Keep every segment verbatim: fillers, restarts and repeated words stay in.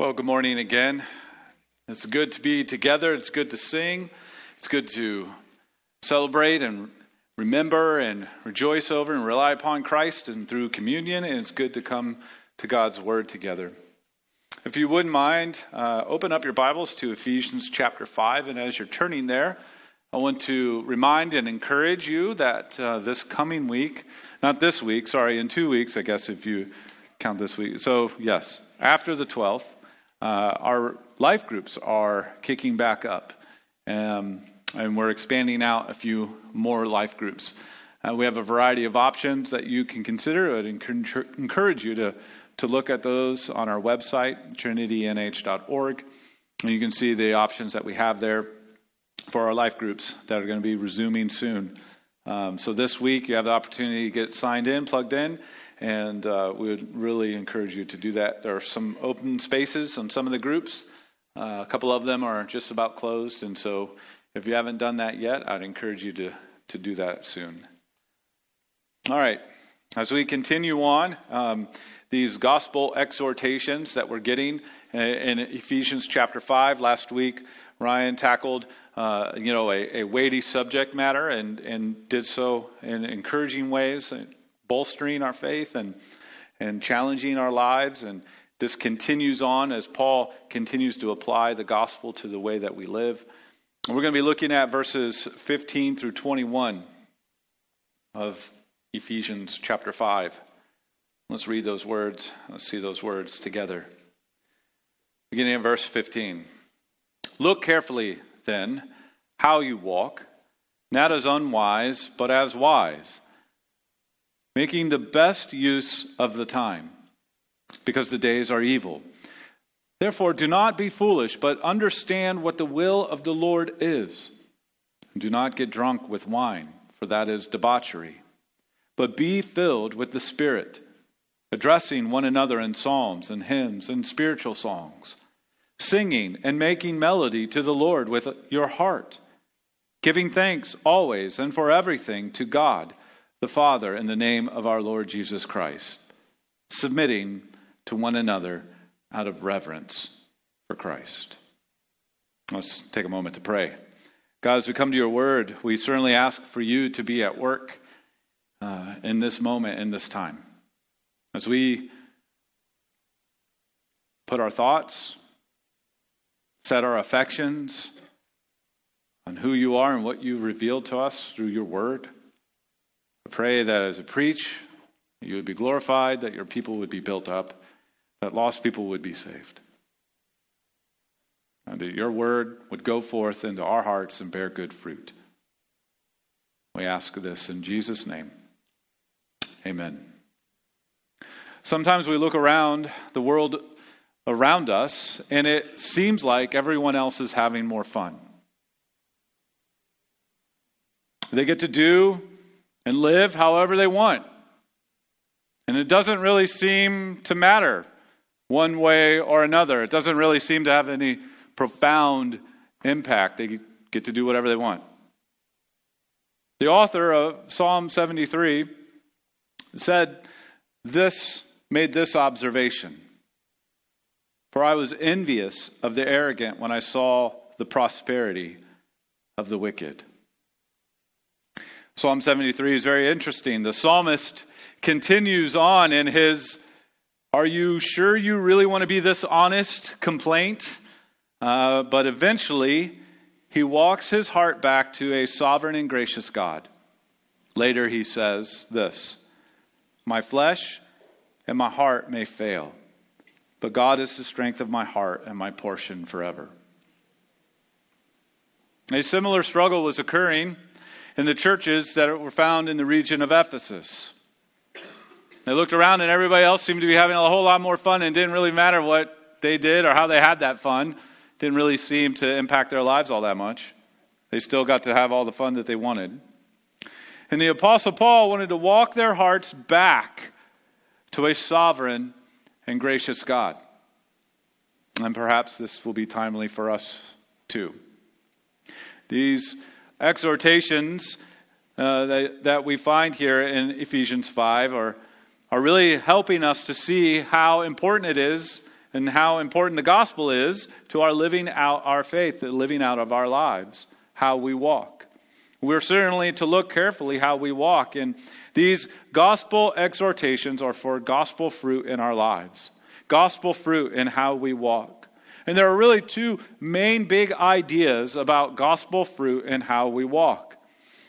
Well, good morning again. It's good to be together. It's good to sing. It's good to celebrate and remember and rejoice over and rely upon Christ and through communion. And it's good to come to God's Word together. If you wouldn't mind, uh, open up your Bibles to Ephesians chapter five. And as you're turning there, I want to remind and encourage you that uh, this coming week, not this week, sorry, in two weeks, I guess if you count this week. So yes, after the twelfth. Uh, our life groups are kicking back up, um, and we're expanding out a few more life groups. Uh, we have a variety of options that you can consider. I'd encourage you to, to look at those on our website, trinity n h dot org, and you can see the options that we have there for our life groups that are going to be resuming soon. Um, so this week, you have the opportunity to get signed in, plugged in, and uh, we would really encourage you to do that. There are some open spaces on some of the groups. Uh, a couple of them are just about closed, and so if you haven't done that yet, I'd encourage you to, to do that soon. All right, as we continue on, um, these gospel exhortations that we're getting in Ephesians chapter five. Last week, Ryan tackled uh, you know, a, a weighty subject matter and, and did so in encouraging ways, bolstering our faith and and challenging our lives. And this continues on as Paul continues to apply the gospel to the way that we live. And we're going to be looking at verses fifteen through twenty-one of Ephesians chapter five. Let's read those words. Let's see those words together. Beginning in verse fifteen. Look carefully, then, how you walk, not as unwise, but as wise, making the best use of the time, because the days are evil. Therefore, do not be foolish, but understand what the will of the Lord is. Do not get drunk with wine, for that is debauchery, but be filled with the Spirit, addressing one another in psalms and hymns and spiritual songs, singing and making melody to the Lord with your heart, giving thanks always and for everything to God the Father, in the name of our Lord Jesus Christ, submitting to one another out of reverence for Christ. Let's take a moment to pray. God, as we come to your word, we certainly ask for you to be at work uh, in this moment, in this time. As we put our thoughts, set our affections on who you are and what you've revealed to us through your word, I pray that as I preach, you would be glorified, that your people would be built up, that lost people would be saved, and that your word would go forth into our hearts and bear good fruit. We ask this in Jesus' name. Amen. Sometimes we look around the world around us, and it seems like everyone else is having more fun. They get to do and live however they want. And it doesn't really seem to matter one way or another. It doesn't really seem to have any profound impact. They get to do whatever they want. The author of Psalm seventy-three said this, made this observation. For I was envious of the arrogant when I saw the prosperity of the wicked. Psalm seventy-three is very interesting. The psalmist continues on in his, are you sure you really want to be this honest complaint? Uh, but eventually, he walks his heart back to a sovereign and gracious God. Later, he says this, my flesh and my heart may fail, but God is the strength of my heart and my portion forever. A similar struggle was occurring in the churches that were found in the region of Ephesus. They looked around and everybody else seemed to be having a whole lot more fun, and it didn't really matter what they did or how they had that fun. It didn't really seem to impact their lives all that much. They still got to have all the fun that they wanted. And the Apostle Paul wanted to walk their hearts back to a sovereign and gracious God. And perhaps this will be timely for us too. These exhortations uh, that, that we find here in Ephesians five are, are really helping us to see how important it is and how important the gospel is to our living out our faith, the living out of our lives, how we walk. We're certainly to look carefully how we walk, and these gospel exhortations are for gospel fruit in our lives, gospel fruit in how we walk. And there are really two main big ideas about gospel fruit and how we walk.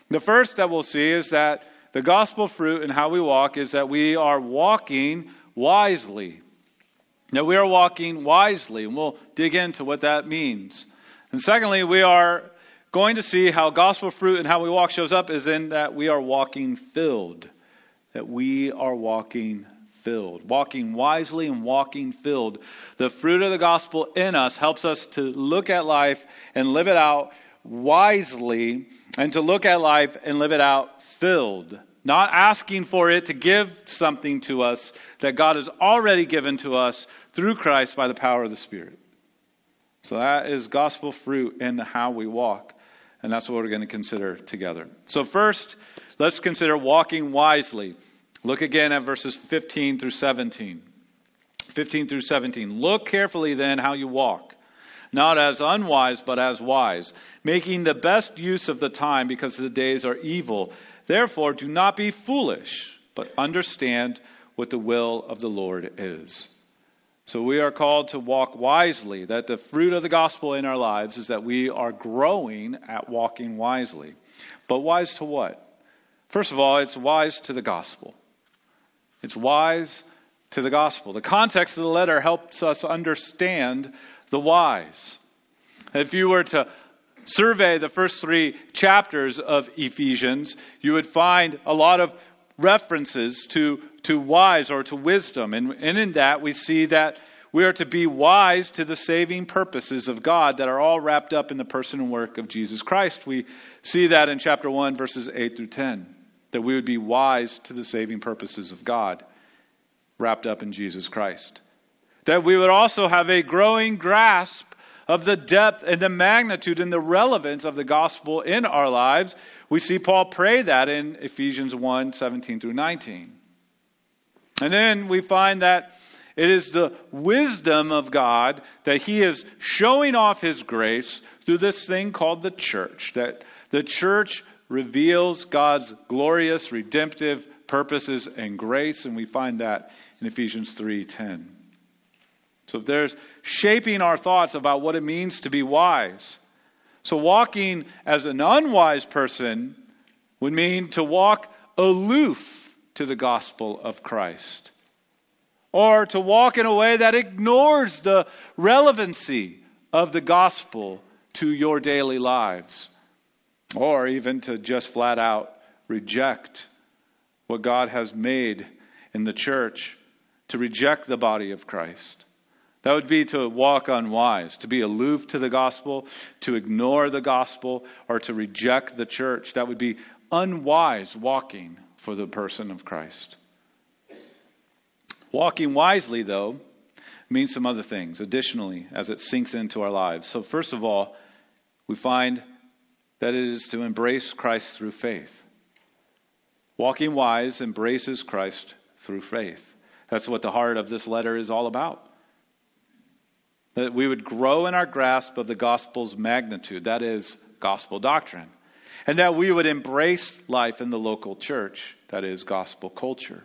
The first that we'll see is that the gospel fruit in how we walk is that we are walking wisely. That we are walking wisely, and we'll dig into what that means. And secondly, we are going to see how gospel fruit and how we walk shows up is in that we are walking filled. That we are walking filled. Walking wisely and walking filled. The fruit of the gospel in us helps us to look at life and live it out wisely, and to look at life and live it out filled. Not asking for it to give something to us that God has already given to us through Christ by the power of the Spirit. So that is gospel fruit in how we walk. And that's what we're going to consider together. So first, let's consider walking wisely. Look again at verses fifteen through seventeen. fifteen through seventeen. Look carefully then how you walk. Not as unwise, but as wise, making the best use of the time, because the days are evil. Therefore, do not be foolish, but understand what the will of the Lord is. So we are called to walk wisely, that the fruit of the gospel in our lives is that we are growing at walking wisely. But wise to what? First of all, it's wise to the gospel. It's wise to the gospel. The context of the letter helps us understand the wise. If you were to survey the first three chapters of Ephesians, you would find a lot of references to, to wise or to wisdom. And, and in that, we see that we are to be wise to the saving purposes of God that are all wrapped up in the person and work of Jesus Christ. We see that in chapter one, verses eight through ten, that we would be wise to the saving purposes of God wrapped up in Jesus Christ. That we would also have a growing grasp of the depth and the magnitude and the relevance of the gospel in our lives. We see Paul pray that in Ephesians one, seventeen through nineteen. And then we find that it is the wisdom of God that he is showing off his grace through this thing called the church. That the church reveals God's glorious, redemptive purposes and grace. And we find that in Ephesians three ten. So there's shaping our thoughts about what it means to be wise. So walking as an unwise person would mean to walk aloof to the gospel of Christ. Or to walk in a way that ignores the relevancy of the gospel to your daily lives. Or even to just flat out reject what God has made in the church, to reject the body of Christ. That would be to walk unwise, to be aloof to the gospel, to ignore the gospel, or to reject the church. That would be unwise walking for the person of Christ. Walking wisely, though, means some other things, additionally, as it sinks into our lives. So first of all, we find that it is to embrace Christ through faith. Walking wise embraces Christ through faith. That's what the heart of this letter is all about. That we would grow in our grasp of the gospel's magnitude, that is, gospel doctrine. And that we would embrace life in the local church, that is, gospel culture.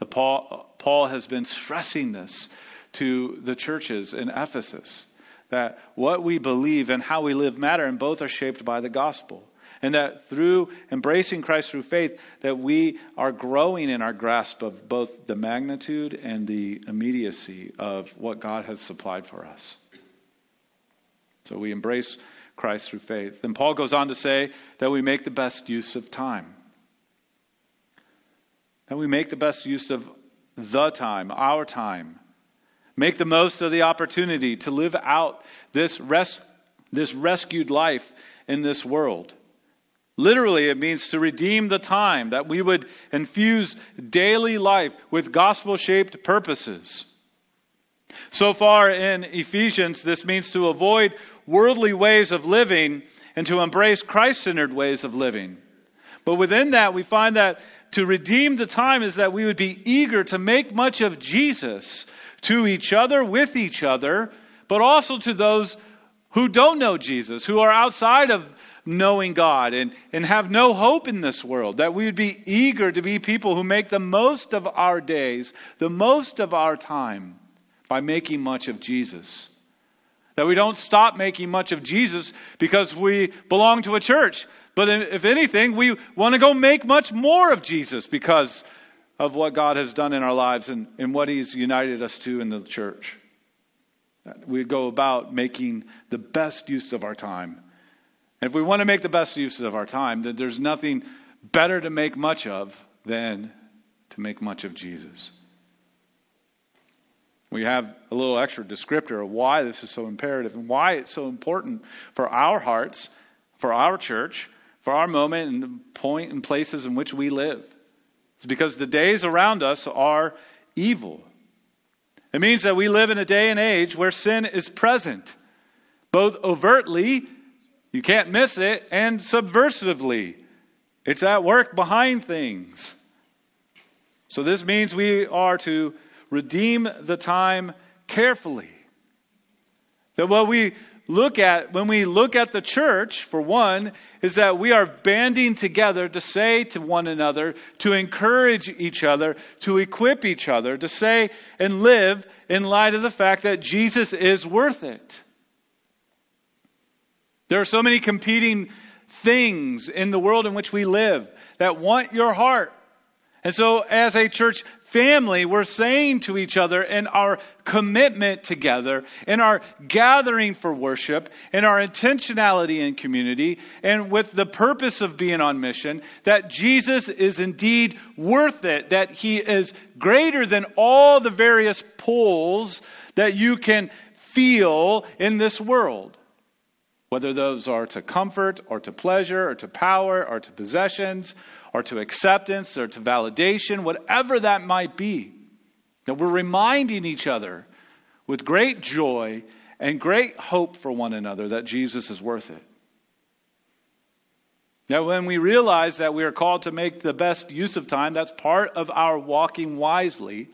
The Paul, Paul has been stressing this to the churches in Ephesus, that what we believe and how we live matter, and both are shaped by the gospel. And that through embracing Christ through faith, that we are growing in our grasp of both the magnitude and the immediacy of what God has supplied for us. So we embrace Christ through faith. Then Paul goes on to say that we make the best use of time. That we make the best use of the time, our time. Make the most of the opportunity to live out this res- this rescued life in this world. Literally, it means to redeem the time, that we would infuse daily life with gospel-shaped purposes. So far in Ephesians, this means to avoid worldly ways of living and to embrace Christ-centered ways of living. But within that, we find that to redeem the time is that we would be eager to make much of Jesus to each other, with each other, but also to those who don't know Jesus, who are outside of knowing God and, and have no hope in this world, that we would be eager to be people who make the most of our days, the most of our time, by making much of Jesus. That we don't stop making much of Jesus because we belong to a church. But if anything, we want to go make much more of Jesus because of what God has done in our lives and, and what He's united us to in the church. We go about making the best use of our time. And if we want to make the best use of our time, then there's nothing better to make much of than to make much of Jesus. We have a little extra descriptor of why this is so imperative and why it's so important for our hearts, for our church, for our moment and the point and places in which we live. It's because the days around us are evil. It means that we live in a day and age where sin is present, both overtly, you can't miss it, and subversively. It's at work behind things. So this means we are to redeem the time carefully. That what we look at, when we look at the church, for one, is that we are banding together to say to one another, to encourage each other, to equip each other, to say and live in light of the fact that Jesus is worth it. There are so many competing things in the world in which we live that want your heart. And so as a church family, we're saying to each other in our commitment together, in our gathering for worship, in our intentionality in community, and with the purpose of being on mission, that Jesus is indeed worth it, that He is greater than all the various pulls that you can feel in this world. Whether those are to comfort or to pleasure or to power or to possessions or to acceptance, or to validation, whatever that might be. That we're reminding each other with great joy and great hope for one another that Jesus is worth it. Now, when we realize that we are called to make the best use of time, that's part of our walking wisely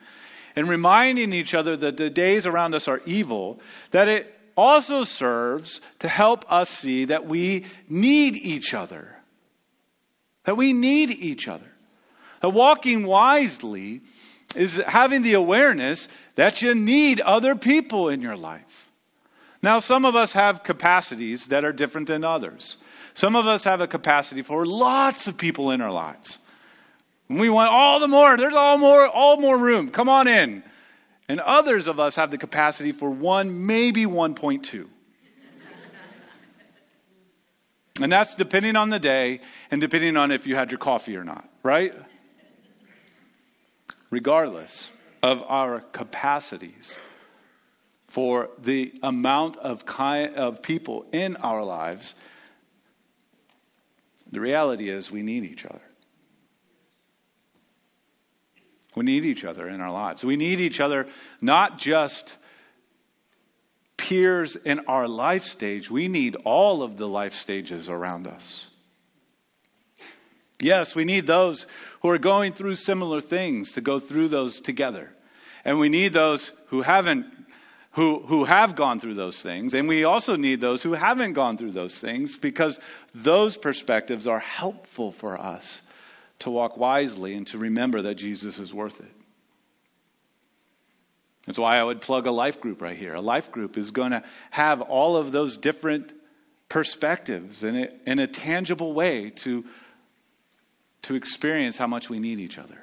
and reminding each other that the days around us are evil, that it also serves to help us see that we need each other. That we need each other. That walking wisely is having the awareness that you need other people in your life. Now, some of us have capacities that are different than others. Some of us have a capacity for lots of people in our lives. And we want all the more. There's all more, all more room. Come on in. And others of us have the capacity for one, maybe one point two. And that's depending on the day and depending on if you had your coffee or not, right? Regardless of our capacities for the amount of kind of people in our lives, the reality is we need each other. We need each other in our lives. We need each other not just peers in our life stage, we need all of the life stages around us. Yes, we need those who are going through similar things to go through those together. And we need those who haven't, who, who have gone through those things. And we also need those who haven't gone through those things because those perspectives are helpful for us to walk wisely and to remember that Jesus is worth it. That's why I would plug a life group right here. A life group is going to have all of those different perspectives in a, in a tangible way to, to experience how much we need each other.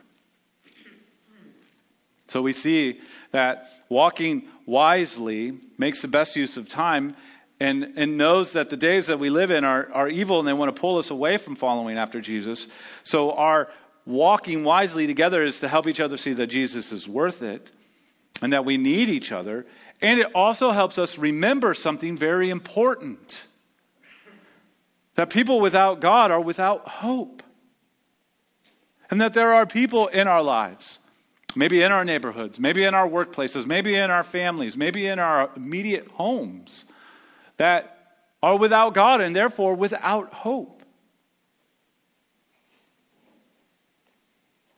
So we see that walking wisely makes the best use of time and, and knows that the days that we live in are, are evil and they want to pull us away from following after Jesus. So our walking wisely together is to help each other see that Jesus is worth it. And that we need each other. And it also helps us remember something very important. That people without God are without hope. And that there are people in our lives. Maybe in our neighborhoods. Maybe in our workplaces. Maybe in our families. Maybe in our immediate homes. That are without God and therefore without hope.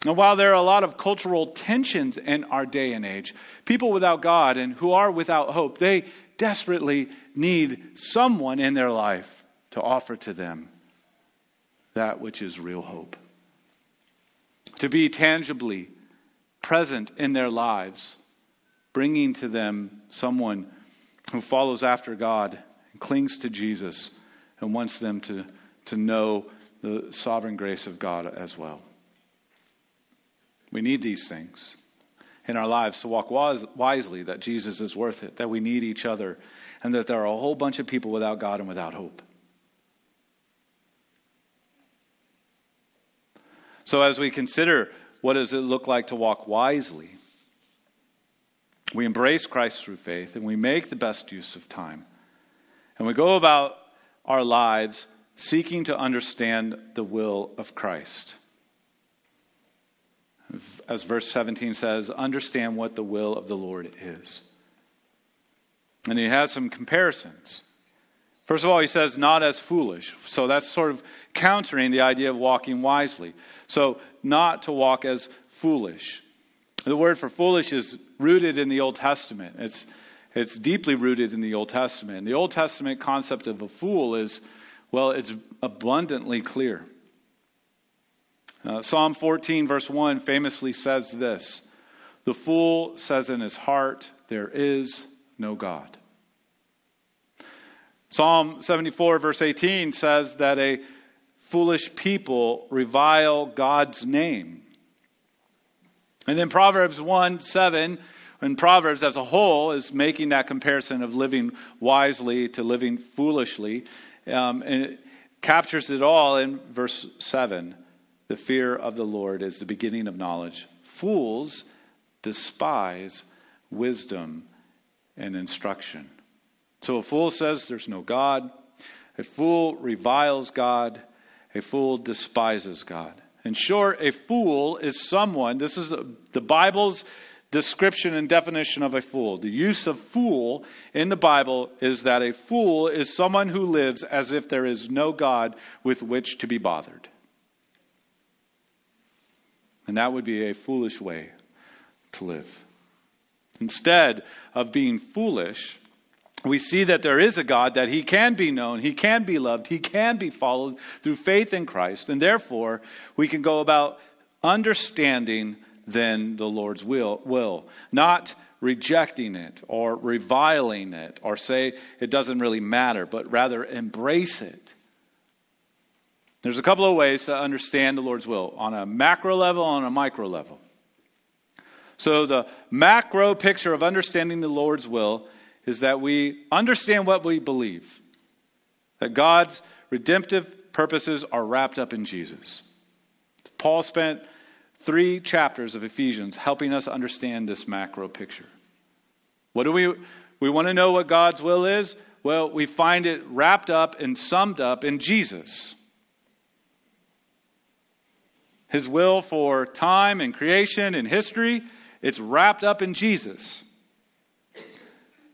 And while there are a lot of cultural tensions in our day and age, people without God and who are without hope, they desperately need someone in their life to offer to them that which is real hope. To be tangibly present in their lives, bringing to them someone who follows after God and clings to Jesus and wants them to, to know the sovereign grace of God as well. We need these things in our lives to walk wise, wisely, that Jesus is worth it, that we need each other, and that there are a whole bunch of people without God and without hope. So as we consider what does it look like to walk wisely, we embrace Christ through faith, and we make the best use of time. And we go about our lives seeking to understand the will of Christ. As verse seventeen says, understand what the will of the Lord is. And he has some comparisons. First of all, he says, not as foolish. So that's sort of countering the idea of walking wisely. So not to walk as foolish. The word for foolish is rooted in the Old Testament. It's it's deeply rooted in the Old Testament. And the Old Testament concept of a fool is, well, it's abundantly clear. Uh, Psalm fourteen verse one famously says this, the fool says in his heart, there is no God. Psalm seventy-four verse eighteen says that a foolish people revile God's name. And then Proverbs one seven, and Proverbs as a whole is making that comparison of living wisely to living foolishly. Um, and it captures it all in verse seven. The fear of the Lord is the beginning of knowledge. Fools despise wisdom and instruction. So a fool says there's no God. A fool reviles God. A fool despises God. In short, a fool is someone, this is the Bible's description and definition of a fool. The use of fool in the Bible is that a fool is someone who lives as if there is no God with which to be bothered. And that would be a foolish way to live. Instead of being foolish, we see that there is a God, that he can be known, he can be loved, he can be followed through faith in Christ. And therefore, we can go about understanding then the Lord's will, will, not rejecting it or reviling it or say it doesn't really matter, but rather embrace it. There's a couple of ways to understand the Lord's will on a macro level, on a micro level. So the macro picture of understanding the Lord's will is that we understand what we believe, that God's redemptive purposes are wrapped up in Jesus. Paul spent three chapters of Ephesians helping us understand this macro picture. What do we, we want to know what God's will is? Well, we find it wrapped up and summed up in Jesus. His will for time and creation and history, it's wrapped up in Jesus.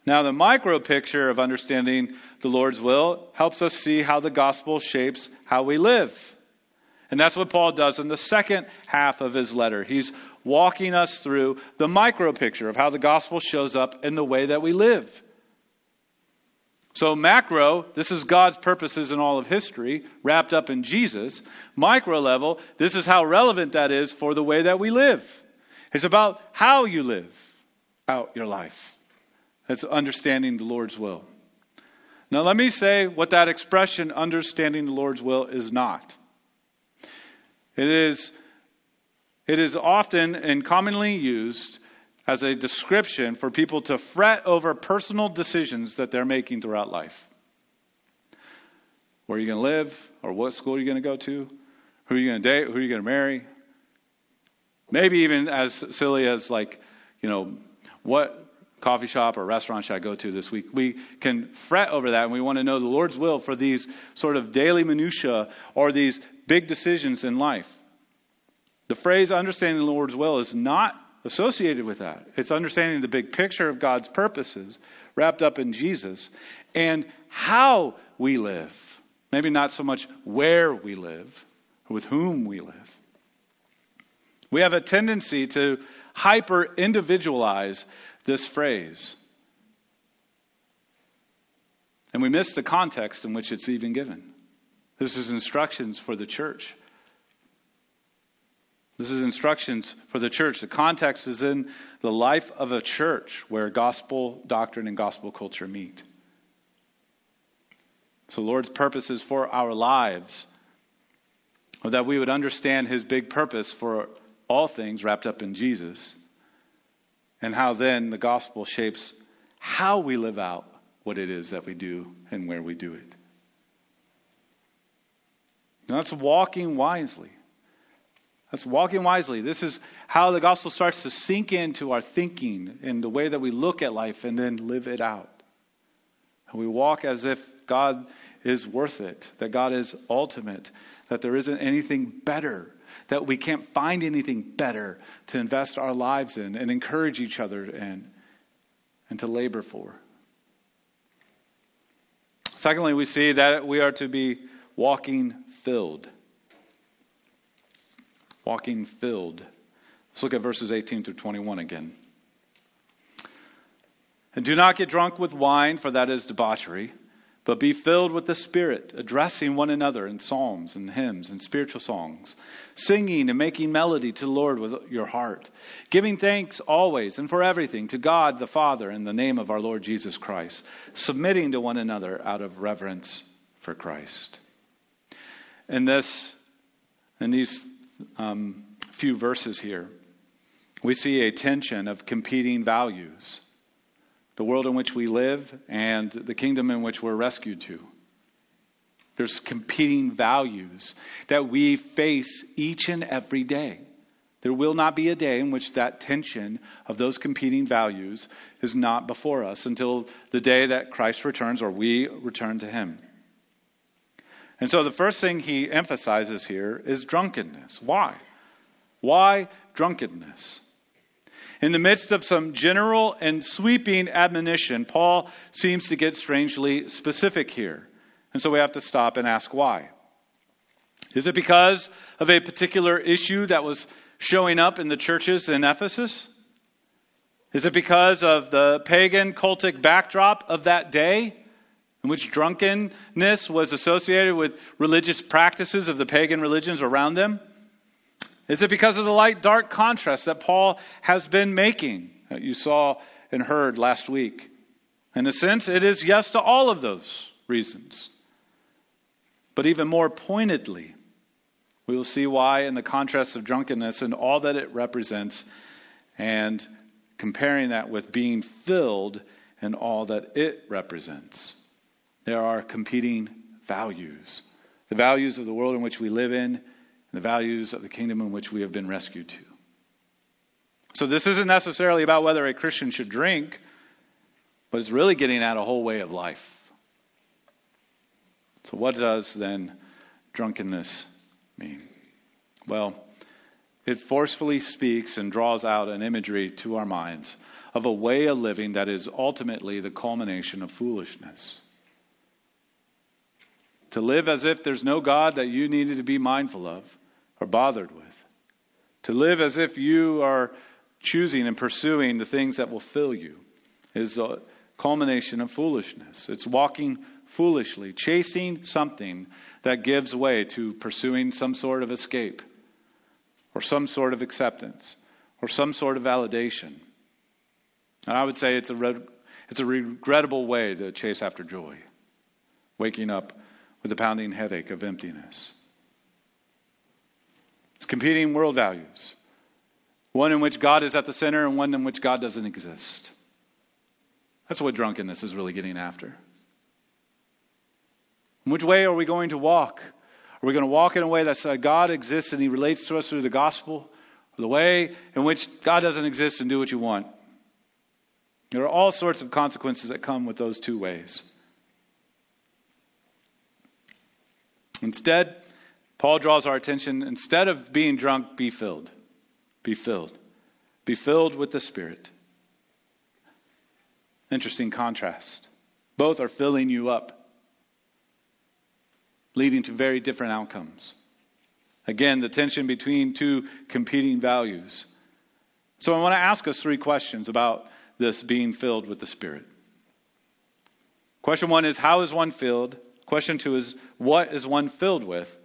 Now, the micro picture of understanding the Lord's will helps us see how the gospel shapes how we live. And that's what Paul does in the second half of his letter. He's walking us through the micro picture of how the gospel shows up in the way that we live. So macro, this is God's purposes in all of history, wrapped up in Jesus. Micro level, this is how relevant that is for the way that we live. It's about how you live out your life. That's understanding the Lord's will. Now let me say what that expression, understanding the Lord's will, is not. It is, it is often and commonly used as a description for people to fret over personal decisions that they're making throughout life. Where are you going to live? Or what school are you going to go to? Who are you going to date? Who are you going to marry? Maybe even as silly as, like, you know, what coffee shop or restaurant should I go to this week? We can fret over that, and we want to know the Lord's will for these sort of daily minutiae or these big decisions in life. The phrase understanding the Lord's will is not associated with that. It's understanding the big picture of God's purposes wrapped up in Jesus and how we live. Maybe not so much where we live, with whom we live. We have a tendency to hyper-individualize this phrase. And we miss the context in which it's even given. This is instructions for the church. This is instructions for the church. The context is in the life of a church where gospel doctrine and gospel culture meet. So the Lord's purposes for our lives are that we would understand his big purpose for all things wrapped up in Jesus, and how then the gospel shapes how we live out what it is that we do and where we do it. Now, that's walking wisely. That's walking wisely. This is how the gospel starts to sink into our thinking and the way that we look at life and then live it out. And we walk as if God is worth it, that God is ultimate, that there isn't anything better, that we can't find anything better to invest our lives in and encourage each other in and to labor for. Secondly, we see that we are to be walking filled. Walking filled. Let's look at verses eighteen through twenty-one again. And do not get drunk with wine, for that is debauchery, but be filled with the Spirit, addressing one another in psalms and hymns and spiritual songs, singing and making melody to the Lord with your heart, giving thanks always and for everything to God the Father in the name of our Lord Jesus Christ, submitting to one another out of reverence for Christ. In this, in these Um, few verses here, we see a tension of competing values, the world in which we live and the kingdom in which we're rescued to. There's competing values that we face each and every day. There will not be a day in which that tension of those competing values is not before us until the day that Christ returns or we return to him. And so the first thing he emphasizes here is drunkenness. Why? Why drunkenness? In the midst of some general and sweeping admonition, Paul seems to get strangely specific here. And so we have to stop and ask why. Is it because of a particular issue that was showing up in the churches in Ephesus? Is it because of the pagan cultic backdrop of that day, in which drunkenness was associated with religious practices of the pagan religions around them? Is it because of the light-dark contrast that Paul has been making, that you saw and heard last week? In a sense, it is yes to all of those reasons. But even more pointedly, we will see why in the contrast of drunkenness and all that it represents, and comparing that with being filled and all that it represents. There are competing values. The values of the world in which we live in, and the values of the kingdom in which we have been rescued to. So this isn't necessarily about whether a Christian should drink, but it's really getting at a whole way of life. So what does then drunkenness mean? Well, it forcefully speaks and draws out an imagery to our minds of a way of living that is ultimately the culmination of foolishness. To live as if there's no God that you needed to be mindful of or bothered with. To live as if you are choosing and pursuing the things that will fill you is the culmination of foolishness. It's walking foolishly, chasing something that gives way to pursuing some sort of escape or some sort of acceptance or some sort of validation. And I would say it's a, red, it's a regrettable way to chase after joy, waking up with the pounding headache of emptiness. It's competing world values. One in which God is at the center and one in which God doesn't exist. That's what drunkenness is really getting after. In which way are we going to walk? Are we going to walk in a way that uh, God exists and he relates to us through the gospel? Or the way in which God doesn't exist and do what you want? There are all sorts of consequences that come with those two ways. Instead, Paul draws our attention, instead of being drunk, be filled. Be filled. Be filled with the Spirit. Interesting contrast. Both are filling you up, leading to very different outcomes. Again, the tension between two competing values. So I want to ask us three questions about this being filled with the Spirit. Question one is, how is one filled? Question two is, what is one filled with?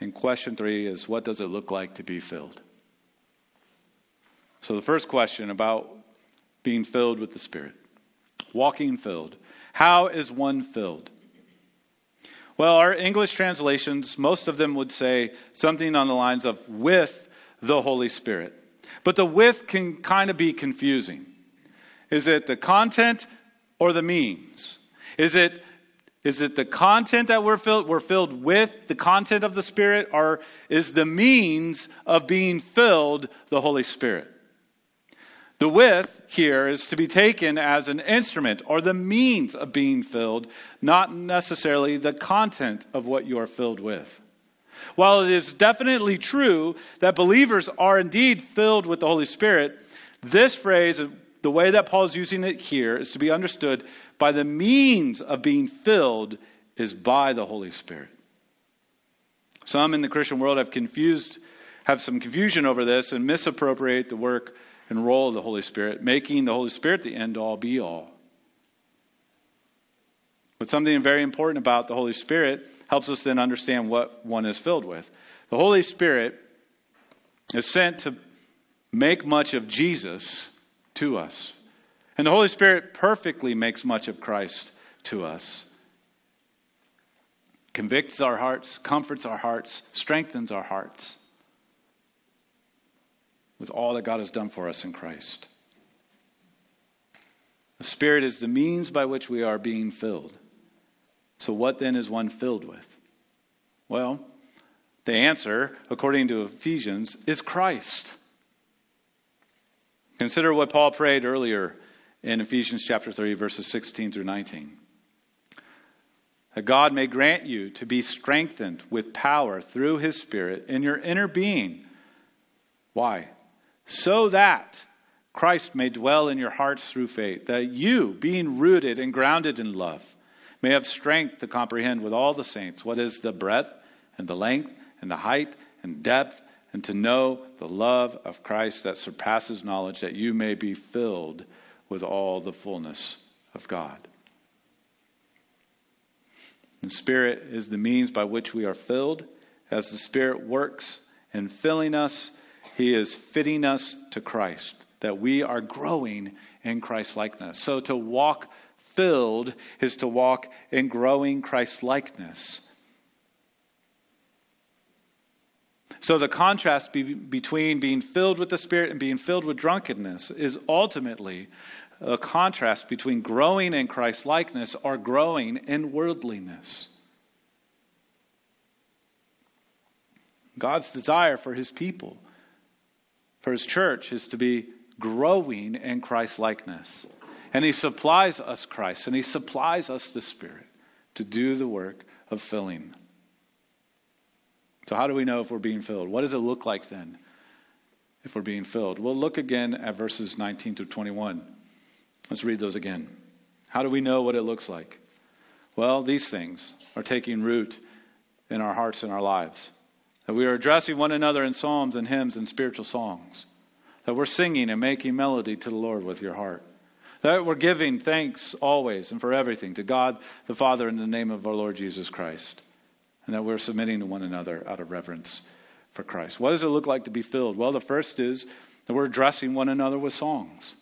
And question three is, what does it look like to be filled? So the first question about being filled with the Spirit. Walking filled. How is one filled? Well, our English translations, most of them would say something on the lines of with the Holy Spirit. But the with can kind of be confusing. Is it the content or the means? Is it is it the content that we're filled we're filled with the content of the Spirit, or is the means of being filled the Holy Spirit? The with here is to be taken as an instrument or the means of being filled, not necessarily the content of what you are filled with. While it is definitely true that believers are indeed filled with the Holy Spirit, this phrase, the way that Paul is using it here, is to be understood by the means of being filled is by the Holy Spirit. Some in the Christian world have confused, have some confusion over this and misappropriate the work and role of the Holy Spirit, making the Holy Spirit the end-all, be-all. But something very important about the Holy Spirit helps us then understand what one is filled with. The Holy Spirit is sent to make much of Jesus to us. And the Holy Spirit perfectly makes much of Christ to us. Convicts our hearts, comforts our hearts, strengthens our hearts with all that God has done for us in Christ. The Spirit is the means by which we are being filled. So what then is one filled with? Well, the answer, according to Ephesians, is Christ. Consider what Paul prayed earlier in Ephesians chapter three, verses sixteen through nineteen. That God may grant you to be strengthened with power through His Spirit in your inner being. Why? So that Christ may dwell in your hearts through faith, that you, being rooted and grounded in love, may have strength to comprehend with all the saints what is the breadth and the length and the height and depth, and to know the love of Christ that surpasses knowledge, that you may be filled with all the fullness of God. The Spirit is the means by which we are filled. As the Spirit works in filling us, He is fitting us to Christ, that we are growing in Christ-likeness. So to walk filled is to walk in growing Christ-likeness. So the contrast be- between being filled with the Spirit and being filled with drunkenness is ultimately a contrast between growing in Christ-likeness or growing in worldliness. God's desire for His people, for His church, is to be growing in Christ-likeness. And He supplies us Christ, and He supplies us the Spirit to do the work of filling. So how do we know if we're being filled? What does it look like then if we're being filled? We'll look again at verses nineteen through twenty-one. Let's read those again. How do we know what it looks like? Well, these things are taking root in our hearts and our lives. That we are addressing one another in psalms and hymns and spiritual songs. That we're singing and making melody to the Lord with your heart. That we're giving thanks always and for everything to God the Father in the name of our Lord Jesus Christ. And that we're submitting to one another out of reverence for Christ. What does it look like to be filled? Well, the first is that we're addressing one another with songs.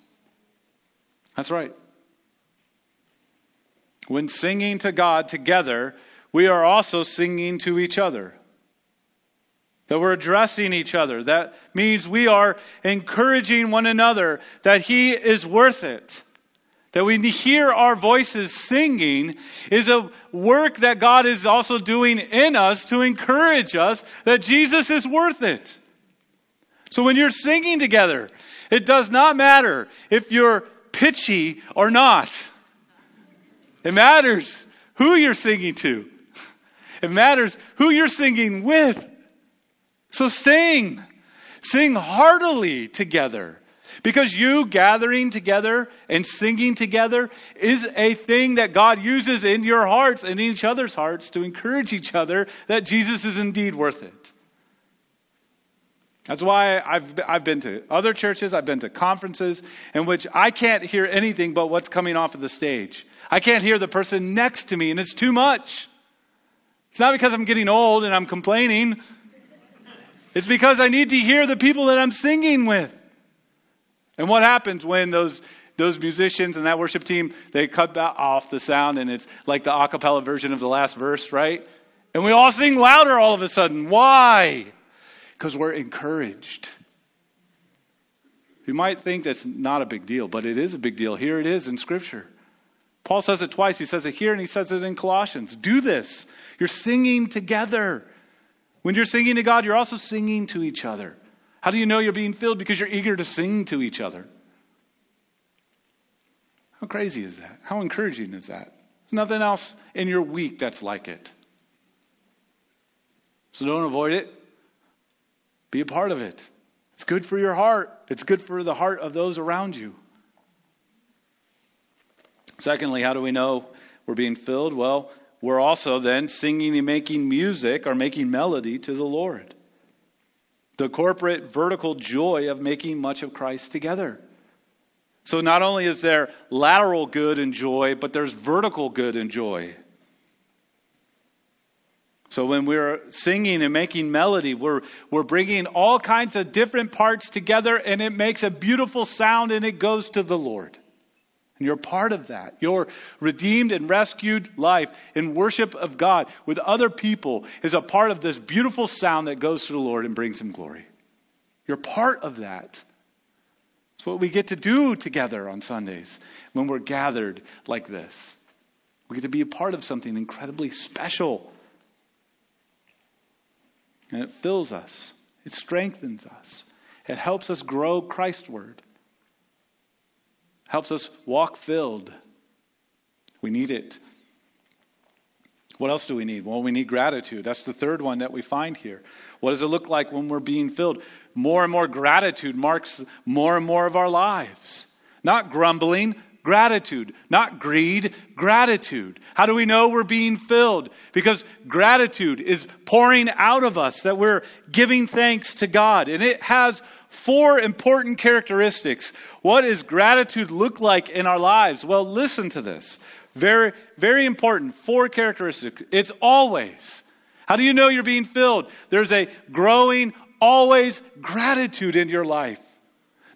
That's right. When singing to God together, we are also singing to each other. That we're addressing each other. That means we are encouraging one another that He is worth it. That we hear our voices singing is a work that God is also doing in us to encourage us that Jesus is worth it. So when you're singing together, it does not matter if you're pitchy or not. It matters who you're singing to. It matters who you're singing with. So sing, sing heartily together. Because you gathering together and singing together is a thing that God uses in your hearts and in each other's hearts to encourage each other that Jesus is indeed worth it. That's why I've, I've been to other churches, I've been to conferences in which I can't hear anything but what's coming off of the stage. I can't hear the person next to me, and it's too much. It's not because I'm getting old and I'm complaining. It's because I need to hear the people that I'm singing with. And what happens when those those musicians and that worship team, they cut off the sound, and it's like the a cappella version of the last verse, right? And we all sing louder all of a sudden. Why? Because we're encouraged. You might think that's not a big deal, but it is a big deal. Here it is in Scripture. Paul says it twice. He says it here and he says it in Colossians. Do this. You're singing together. When you're singing to God, you're also singing to each other. How do you know you're being filled? Because you're eager to sing to each other. How crazy is that? How encouraging is that? There's nothing else in your week that's like it. So don't avoid it. Be a part of it. It's good for your heart. It's good for the heart of those around you. Secondly, how do we know we're being filled? Well, we're also then singing and making music or making melody to the Lord. The corporate vertical joy of making much of Christ together. So not only is there lateral good and joy, but there's vertical good and joy. So when we're singing and making melody, we're we're bringing all kinds of different parts together, and it makes a beautiful sound, and it goes to the Lord. And you're part of that. Your redeemed and rescued life in worship of God with other people is a part of this beautiful sound that goes to the Lord and brings Him glory. You're part of that. It's what we get to do together on Sundays when we're gathered like this. We get to be a part of something incredibly special. And it fills us. It strengthens us. It helps us grow Christward. Helps us walk filled. We need it. What else do we need? Well, we need gratitude. That's the third one that we find here. What does it look like when we're being filled? More and more gratitude marks more and more of our lives. Not grumbling, gratitude. Not greed, gratitude. How do we know we're being filled? Because gratitude is pouring out of us, that we're giving thanks to God. And it has four important characteristics. What does gratitude look like in our lives? Well, listen to this. Very, very important. Four characteristics. It's always. How do you know you're being filled? There's a growing, always gratitude in your life.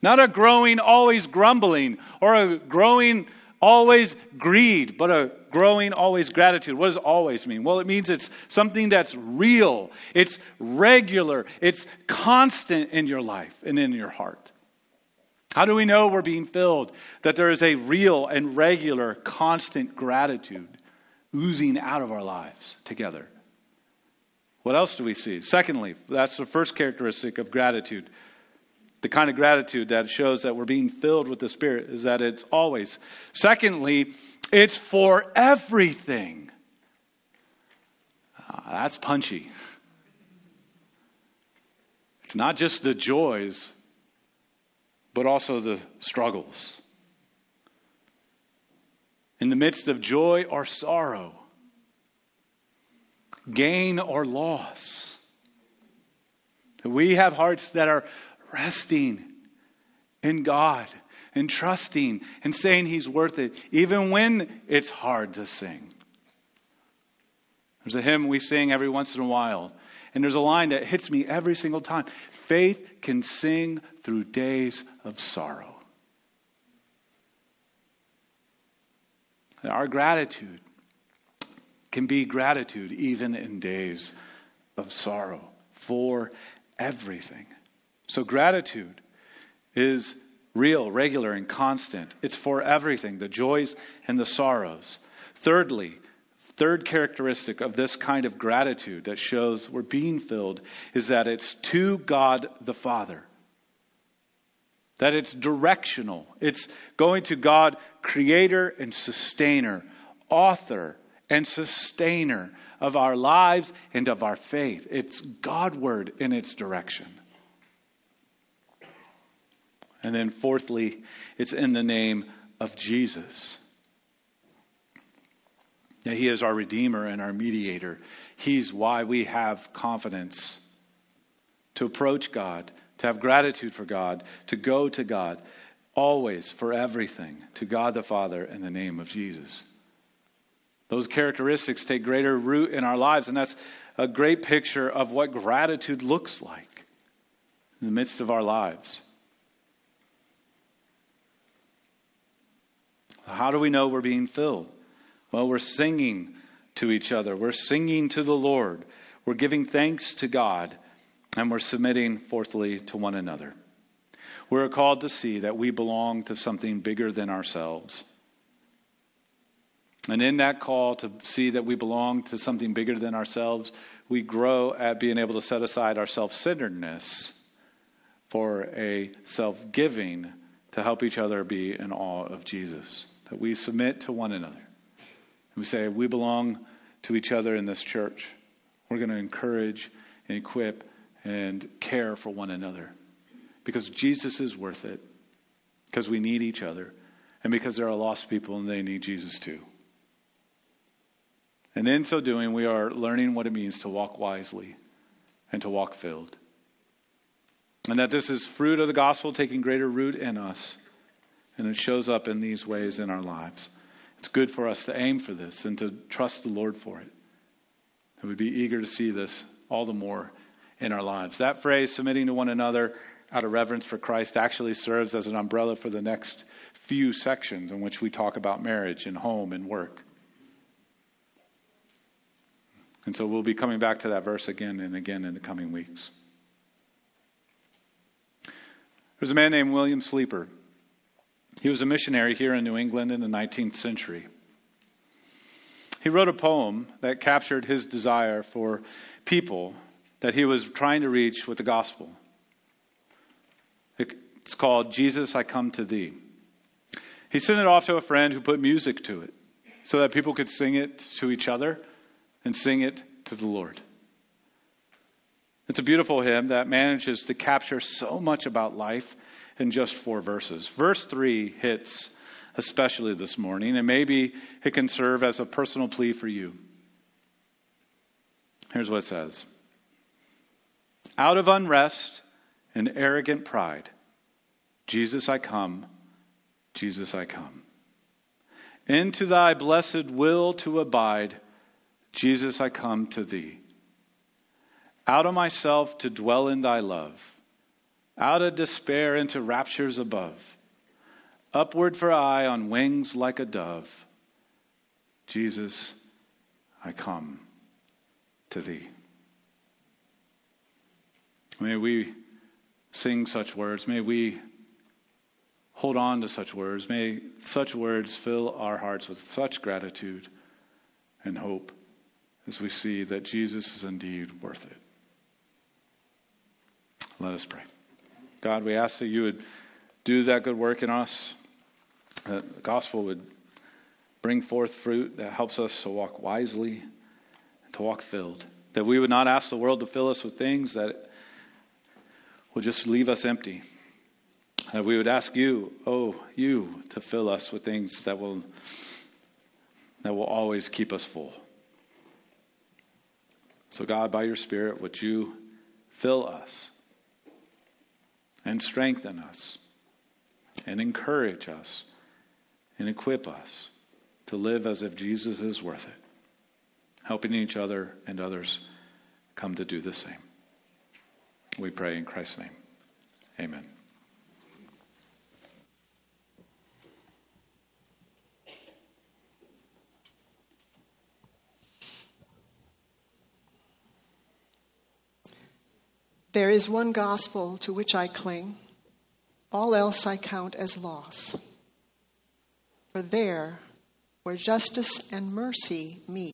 Not a growing, always grumbling, or a growing, always greed, but a growing, always gratitude. What does always mean? Well, it means it's something that's real. It's regular. It's constant in your life and in your heart. How do we know we're being filled? That there is a real and regular, constant gratitude oozing out of our lives together. What else do we see? Secondly, that's the first characteristic of gratitude. The kind of gratitude that shows that we're being filled with the Spirit is that it's always. Secondly, it's for everything. Uh, that's punchy. It's not just the joys, but also the struggles. In the midst of joy or sorrow, gain or loss, we have hearts that are resting in God and trusting and saying He's worth it, even when it's hard to sing. There's a hymn we sing every once in a while, and there's a line that hits me every single time. Faith can sing through days of sorrow. And our gratitude can be gratitude even in days of sorrow for everything. So gratitude is real, regular, and constant. It's for everything, the joys and the sorrows. Thirdly, third characteristic of this kind of gratitude that shows we're being filled is that it's to God the Father. That it's directional. It's going to God, creator and sustainer, author and sustainer of our lives and of our faith. It's Godward in its direction. And then fourthly, it's in the name of Jesus. Now, He is our Redeemer and our Mediator. He's why we have confidence to approach God, to have gratitude for God, to go to God, always, for everything, to God the Father in the name of Jesus. Those characteristics take greater root in our lives, and that's a great picture of what gratitude looks like in the midst of our lives. How do we know we're being filled? Well, we're singing to each other. We're singing to the Lord. We're giving thanks to God. And we're submitting, fourthly, to one another. We're called to see that we belong to something bigger than ourselves. And in that call to see that we belong to something bigger than ourselves, we grow at being able to set aside our self-centeredness for a self-giving to help each other be in awe of Jesus. That we submit to one another. We say, we belong to each other in this church. We're going to encourage and equip and care for one another because Jesus is worth it, because we need each other, and because there are lost people and they need Jesus too. And in so doing, we are learning what it means to walk wisely and to walk filled. And that this is fruit of the gospel taking greater root in us, and it shows up in these ways in our lives. It's good for us to aim for this and to trust the Lord for it. And we'd be eager to see this all the more in our lives. That phrase, submitting to one another out of reverence for Christ, actually serves as an umbrella for the next few sections in which we talk about marriage and home and work. And so we'll be coming back to that verse again and again in the coming weeks. There's a man named William Sleeper. He was a missionary here in New England in the nineteenth century. He wrote a poem that captured his desire for people that he was trying to reach with the gospel. It's called, Jesus, I Come to Thee. He sent it off to a friend who put music to it so that people could sing it to each other and sing it to the Lord. It's a beautiful hymn that manages to capture so much about life in just four verses. Verse three hits especially this morning, and maybe it can serve as a personal plea for you. Here's what it says. Out of unrest and arrogant pride, Jesus, I come, Jesus, I come. Into thy blessed will to abide, Jesus, I come to thee. Out of myself to dwell in thy love, out of despair into raptures above, upward for I on wings like a dove, Jesus, I come to thee. May we sing such words. May we hold on to such words. May such words fill our hearts with such gratitude and hope as we see that Jesus is indeed worth it. Let us pray. God, we ask that you would do that good work in us, that the gospel would bring forth fruit that helps us to walk wisely, to walk filled, that we would not ask the world to fill us with things that will just leave us empty, that we would ask you, oh, you, to fill us with things that will, that will always keep us full. So God, by your Spirit, would you fill us and strengthen us, and encourage us, and equip us to live as if Jesus is worth it, helping each other and others come to do the same. We pray in Christ's name. Amen. There is one gospel to which I cling. All else I count as loss. For there, where justice and mercy meet,